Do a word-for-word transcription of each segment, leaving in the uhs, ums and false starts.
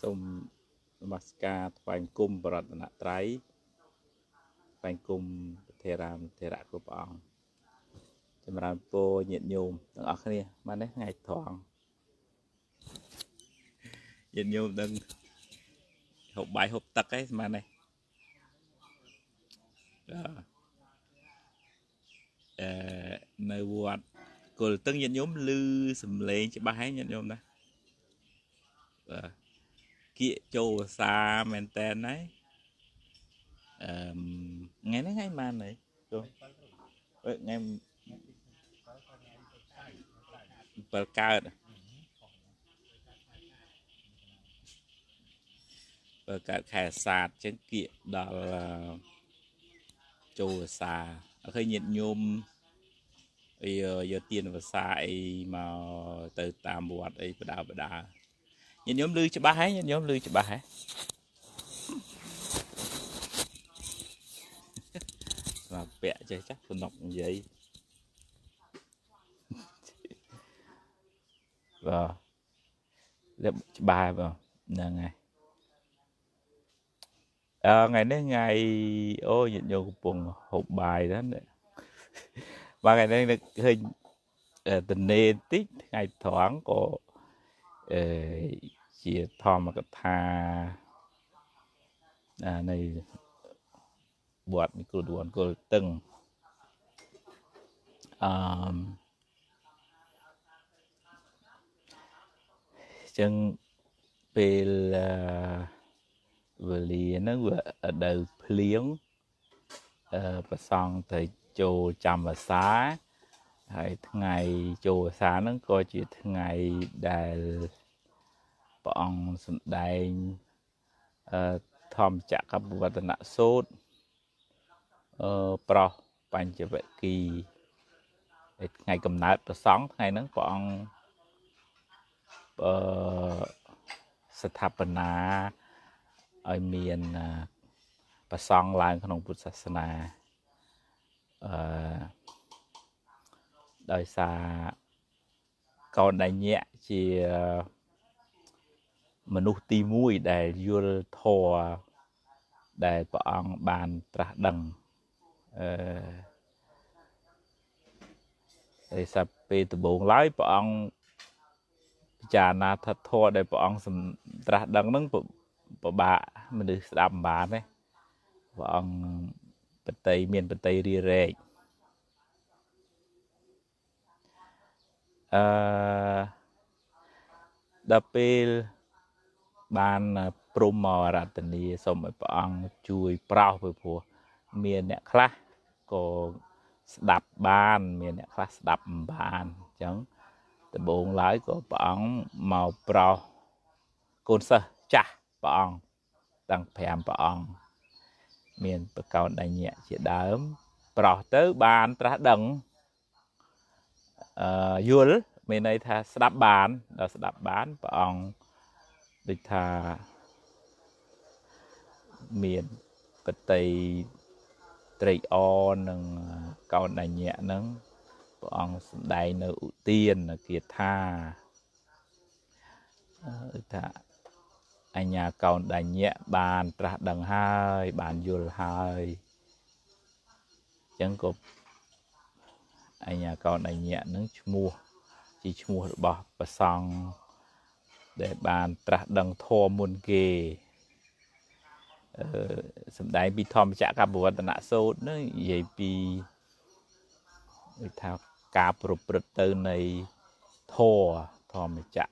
Sum Namaskar Twang Kum Bharatanatrayi Twang Kum Theram Therak Kupang Chimran Po Nhiệt Nhôm Tầng Ốc Nhi Mà Nét Ngày Thoáng Nhiệt Nhôm Tầng Hộp Bài Hộp Tắc ấy Mà Này Nơi Buat Cô Tầng Nhiệt Nhôm Lư Sầm Lên Chị Bà Hái Nhiệt Nhôm Này Kịa châu xa mẹn tên ấy Ngày nó ngay màn này Ngày Bởi cao Bởi cao khả sạt chẳng kịa đó là châu xa Khi nhiệt nhôm Giờ tiền và xa ấy mà từ tàm bọt ấy bà đá bà đá Nhìn nhóm lưu cho bà hãy, nhìn nhóm lưu cho bà hãy Mà bẹ chơi chắc còn nọc như vậy Vâng Lớp cho bà hãy vâng Nâng ngày à, Ngày nay ngày Ôi nhìn nhóm cùng hộp bài đó Mà ngày nay là hình Tình nền tích ngày thoáng của Chị thòm mà có thà Này Bọt mình cứ đuồn cô từng Chân Pê là Vừa lìa nó vừa ở đầu liếng Và xong thầy chô chăm và xá Thầy ngày chô và xá nó coi chị ngày đài Bọn sẵn đánh thòm chạc các bộ vật nạ sốt Pro bánh chế vệ kỳ Ngày cầm nát bà sóng Ngày nâng bọn Sạch thạp bà ná Ở miền Bà sóng lãng khăn ông bụt sạch sạch nà Đói xa Còn đánh nhẹ chì Mà nụ tí mùi để dùl thò để bọn bàn trả đằng Để sắp bê tù bốn lái bọn Chà nà thật thò để bọn trả đằng nâng bọn bà Mình được đạm bán ấy Bọn bật tây miền bật tây rì rè Đập bê Bạn prôm mò rạch tình đi xong rồi bọn chui prao với phố Miền nẹ khá Cô đạp bàn Miền nẹ khá đạp bàn Chẳng Từ bốn lái của bọn màu prao Côn sơ chá bọn Tăng phèm bọn Miền bà cao đánh nhẹ chị đám Prao tới bàn trả đấng Dùl Miền này thà đạp bàn Đó đạp bàn bọn Địch thà miền bật tây trầy o nâng cao đại nhẹ nâng bọn đại nợ ưu tiên là kia tha thà anh nhà cao đại nhẹ bàn trả đằng hai bàn dùl hai chẳng cục anh nhà cao đại nhẹ nâng mua chỉ mua được bỏ và xong Để bàn trả đằng thô môn kê Sầm đáy bị thòm chạc cả bộ vật nạ sốt Vậy bị Cả bộ vật tư này Thô Thòm chạc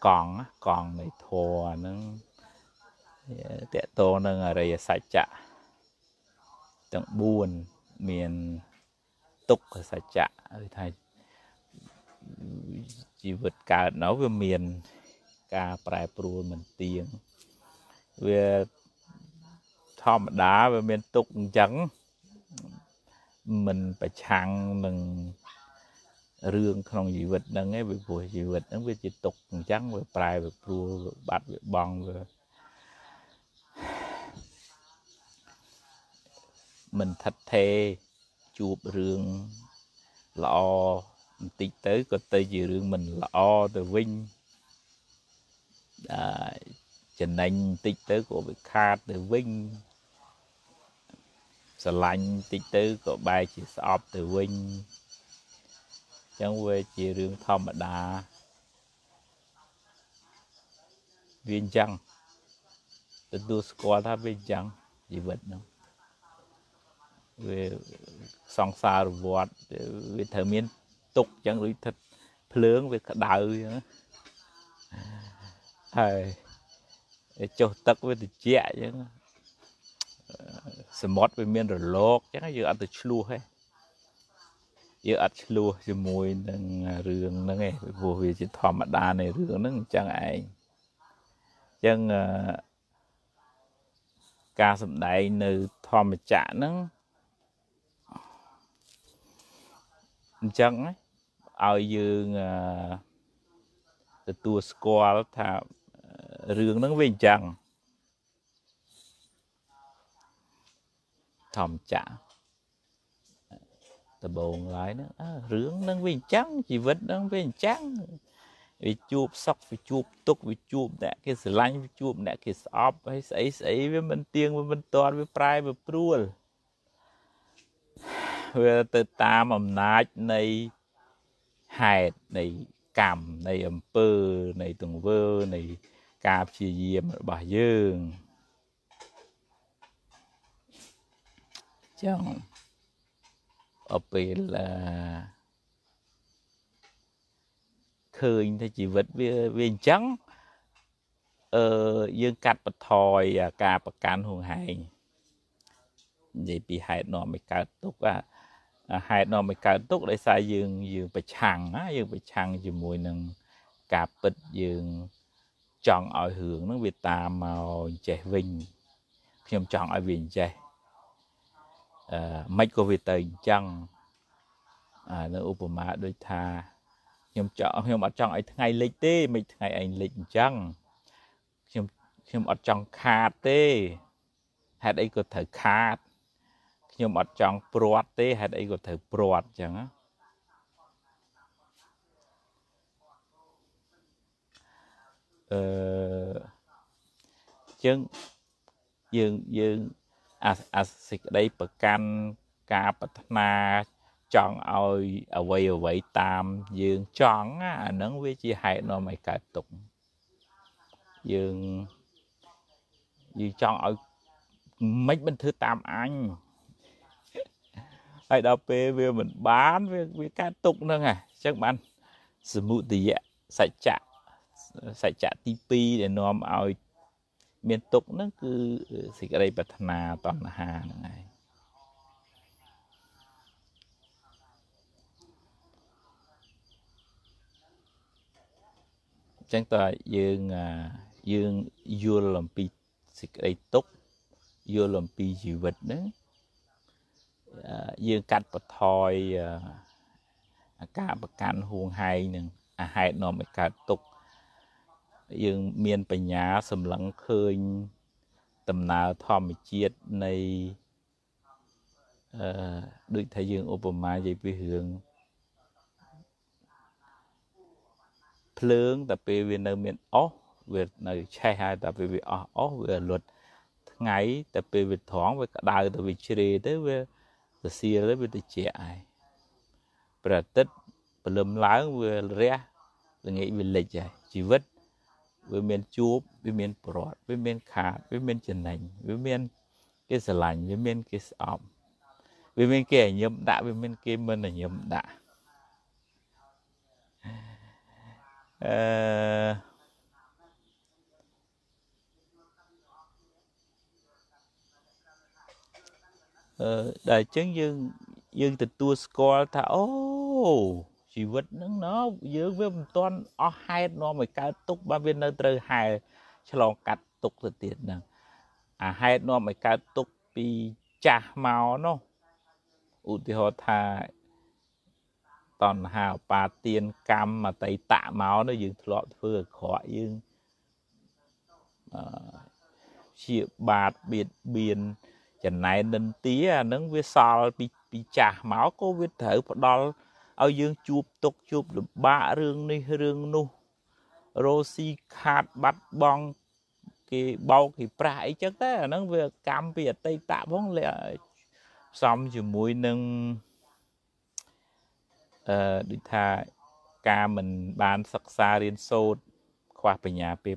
Còn Còn này thô Tệ tô nâng ở đây sạch chạc Tặng buồn Miền Túc sạch chạc Thầy Chỉ vượt cả nó về miền Cả bài bùa mình tiếng Về Thòm đá về miền tục chẳng Mình phải chẳng Mình Rương không dị vật nâng ấy Về bùa dị vật nâng về dị tục chẳng Về bài về bùa về bát về bong về Mình thật thê Chụp rương Lọ Tí tới có tới gì rương mình là o từ vinh Trần anh tích tớ của bị khát từ Vinh Sở lạnh tích tớ của bài chỉ sọp từ Vinh Chẳng về chỉ rương thông ở đá Viên chăng Tớ tu score thá viên chăng Chỉ vật nó Về song xa rồi vọt Về thờ miên tục chẳng đối thật Phướng về cả đời Thầy Châu tắc với tụi trẻ chứ Sở mót với miền rồi lột Chắc là dự ảnh tụi chú hết Dự ảnh chú chứ mùi nâng rương nâng Vô việc chứ thòm mặt đà này rương nâng chẳng ảnh Chẳng Cả sầm đầy nâng thòm mặt chả nâng Chẳng ấy Ao dương Tụi tùa score thà Rương nâng vinh chẳng Thòm chả Tờ bồn lại nữa à, Rương nâng vinh chẳng Chỉ vật nâng vinh chẳng Vì chụp sóc, vì chụp túc, vì chụp nẹ Cái sử lanh, vì chụp nẹ Cái sử ấp, hay xảy xảy Với mình tiếng, với mình toàn, với prai, với pruol Với tờ tam ẩm nách này Hẹt này Cảm này ẩm pơ này Tùng vơ này Cảm chỉ dìm bỏ dương Chẳng Ở bên là Khơi thì chỉ vật viên trắng Ờ Dương cắt bật thòi Cả bật cán hùng hành Vậy bị hại nó mới cắt túc á Hại nó mới cắt túc Để xa dương dương bật chăng á Dương bật chăng dương mùi nâng Cả bật dương Chọn ở hướng nó Việt Nam màu trẻ Vinh Nhưng chọn ở Vinh trẻ Mấy cô Việt Tây chẳng Nó ưu bộ mạ đôi thà Nhưng mà chọn ở ngày lịch tế Mấy ngày anh lịch chẳng Nhưng mà chọn khát tế Hết ấy có thể khát Nhưng mà chọn bọt tế Hết ấy có thể bọt chẳng á Chân dương dương à xịt đây bậc can ca bậc na chọn ơi ở vậy ở vậy tam dương chọn á nắng với chi hại nó mày cả tục dương dương chọn ở mấy bên thứ tam anh ai đọc về mình bán với với cả tục nữa à chắc bạn sử dụng thì sạch chạ Sạch chạ tí pi để nóm ôi Miền tục nó cứ Xích ở đây bật nà toàn là hà này Chẳng tòa dương Dương vô lòng pi Xích ở đây tục Vô lòng pi dị vật đó Dương cắt bật thoi Cả bật cánh huông hay À hay nó mới cả tục Dương miền bà nhá xâm lắng khơi Tầm nào thòm chiết này Đức Thái Dương Obama dây bì hướng Phướng tạp bì vì nơi miền ốc Vì nơi chai hai tạp bì vì ốc Vì luật ngay tạp bì vì thoáng Vì cả đời tạp bì chê tới Vì tạp xìa tới vì tạp chê ai Bà tích Bà lâm láng vì rẽ Vì nghĩ vì lịch vậy Chỉ vứt Với miền chụp, với miền bọt, với miền khát, với miền trần hành, với miền cái sở lành, với miền cái sở ẩm Với miền kia nhầm đã, với miền kia mình là nhầm đã Đại chứng dương, dương từ tua score thả ô Chỉ vật nó dưỡng với một tuần Ở hai nó mới cao túc Bà viên nơi trời hai Cho lòng cắt túc thật tiệt À hai nó mới cao túc Bị chả màu nó Ủa thì họ thà Toàn hào bà tiên cam Mà tay tạ máu nó dưỡng thật phương khỏi dưỡng Chị bạt biệt biên Chẳng này nâng tía Nâng với sao bị chả máu Cô viết thở vào đó Ở dương chụp tục chụp được ba rương này rương nu Rosie Cat Bat Bong Kì bao kì prại chất thế nó về cam Việt Tây Tạng không lẽ xong chỉ mũi nâng đi thà ca mình bán sắc xa đến sâu khoa bình nhà bê